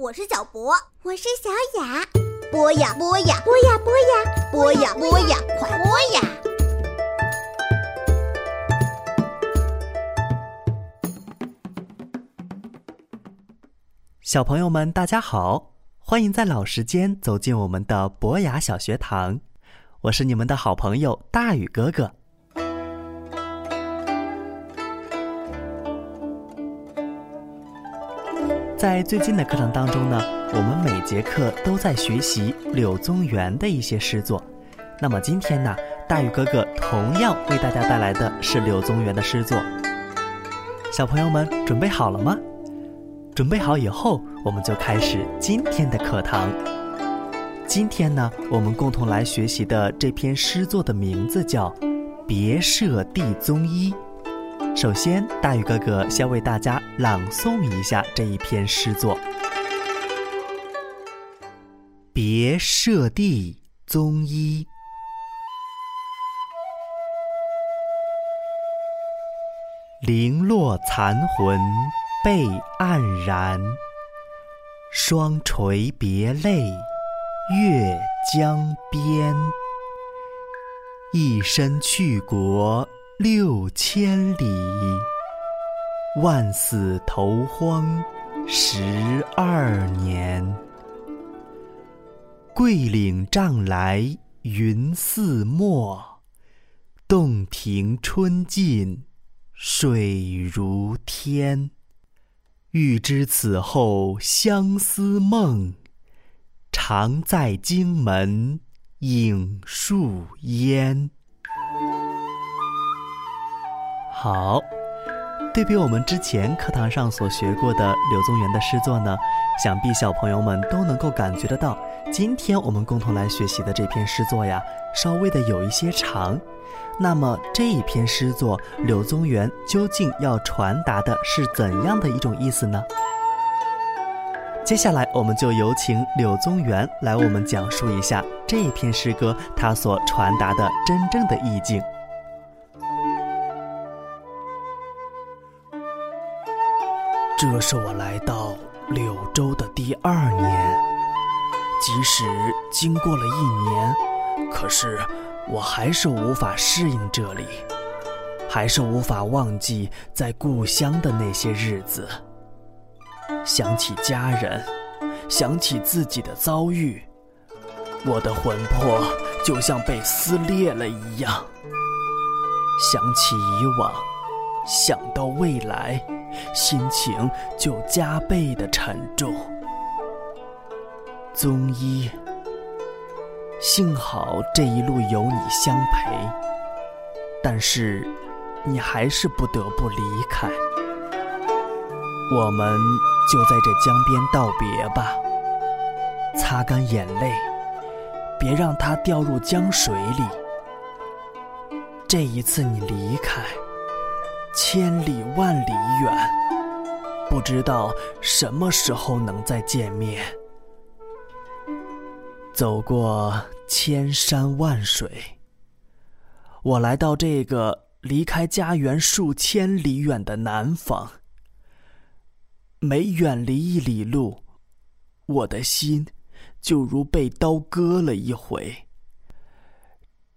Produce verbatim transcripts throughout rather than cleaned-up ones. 我是小博，我是小雅。播呀播呀，播呀播呀，播呀播呀，快播呀！小朋友们，大家好，欢迎在老时间走进我们的博雅小学堂，我是你们的好朋友大宇哥哥。在最近的课程当中呢，我们每节课都在学习柳宗元的一些诗作。那么今天呢，大宇哥哥同样为大家带来的是柳宗元的诗作。小朋友们准备好了吗？准备好以后，我们就开始今天的课堂。今天呢，我们共同来学习的这篇诗作的名字叫《别舍地宗医》。首先，大宇哥哥先为大家朗诵一下这一篇诗作。别舍地宗医，零落残魂被黯然，双垂别泪越江边，一身去国六千里，万死投荒十二年。桂岭帐来云似墨，洞庭春尽水如天。欲知此后相思梦，常在荆门影树烟。好，对比我们之前课堂上所学过的柳宗元的诗作呢，想必小朋友们都能够感觉得到，今天我们共同来学习的这篇诗作呀，稍微的有一些长。那么这一篇诗作，柳宗元究竟要传达的是怎样的一种意思呢？接下来我们就有请柳宗元来我们讲述一下这一篇诗歌他所传达的真正的意境。这是我来到柳州的第二年，即使经过了一年，可是我还是无法适应这里，还是无法忘记在故乡的那些日子。想起家人，想起自己的遭遇，我的魂魄就像被撕裂了一样。想起以往，想到未来，心情就加倍的沉重。宗医，幸好这一路有你相陪，但是你还是不得不离开。我们就在这江边道别吧，擦干眼泪，别让它掉入江水里。这一次你离开，千里万里远，不知道什么时候能再见面。走过千山万水，我来到这个离开家园数千里远的南方。每远离一里路，我的心就如被刀割了一回。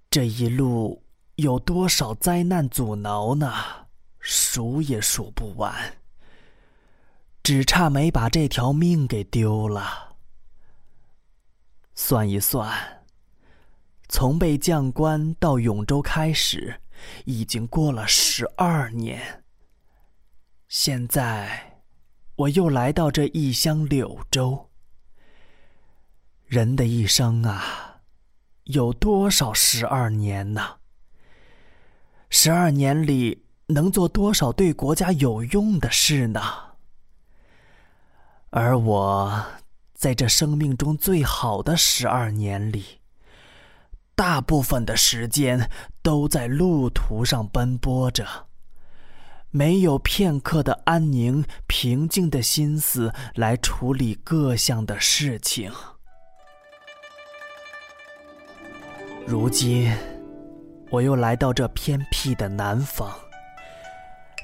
这一路有多少灾难阻挠呢？数也数不完，只差没把这条命给丢了。算一算，从被将官到永州开始，已经过了十二年。现在，我又来到这异乡柳州。人的一生啊，有多少十二年呢？十二年里，能做多少对国家有用的事呢？而我在这生命中最好的十二年里，大部分的时间都在路途上奔波着，没有片刻的安宁平静的心思来处理各项的事情。如今我又来到这偏僻的南方，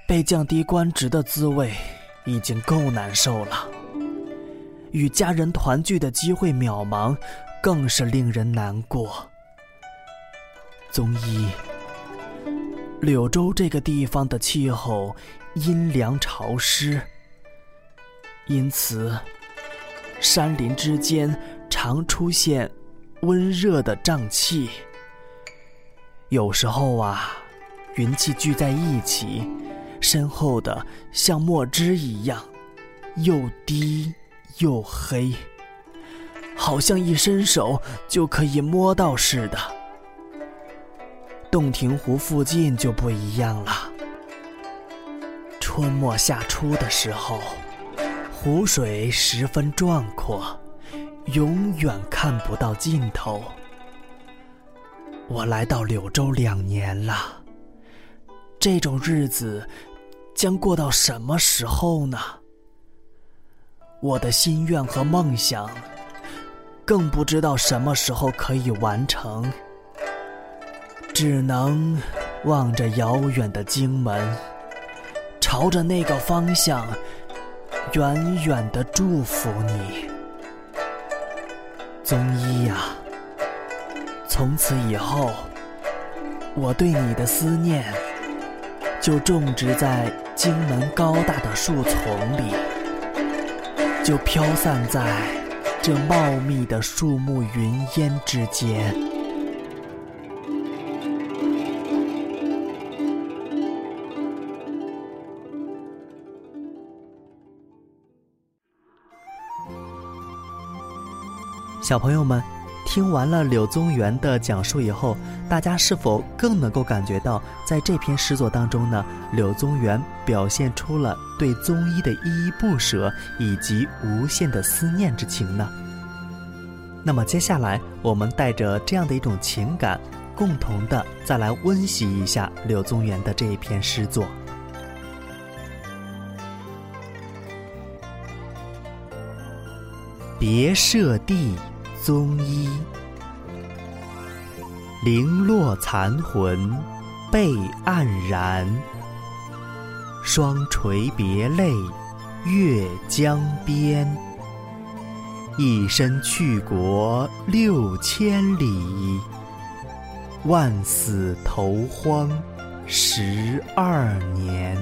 被降低官职的滋味已经够难受了，与家人团聚的机会渺茫，更是令人难过。综艺，柳州这个地方的气候阴凉潮湿，因此山林之间常出现温热的瘴气。有时候啊，云气聚在一起，身后的像墨汁一样，又低又黑，好像一伸手就可以摸到似的。洞庭湖附近就不一样了，春末夏初的时候，湖水十分壮阔，永远看不到尽头。我来到柳州两年了，这种日子将过到什么时候呢？我的心愿和梦想更不知道什么时候可以完成，只能望着遥远的荆门，朝着那个方向远远地祝福你。宗一啊，从此以后，我对你的思念就种植在荆门高大的树丛里，就飘散在这茂密的树木云烟之间。小朋友们，听完了柳宗元的讲述以后，大家是否更能够感觉到，在这篇诗作当中呢，柳宗元表现出了对宗一的依依不舍以及无限的思念之情呢？那么接下来，我们带着这样的一种情感，共同的再来温习一下柳宗元的这一篇诗作。别舍弟宗一，零落残魂被黯然，双垂别泪越江边，一身去国六千里，万死投荒十二年。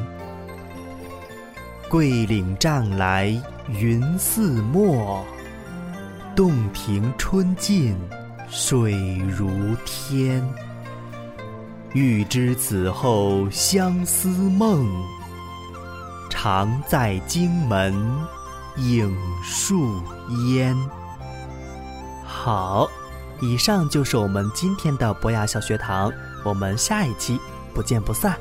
桂岭帐来云似墨，洞庭春尽水如天。欲知此后相思梦，常在荆门影树烟。好，以上就是我们今天的博雅小学堂，我们下一期不见不散。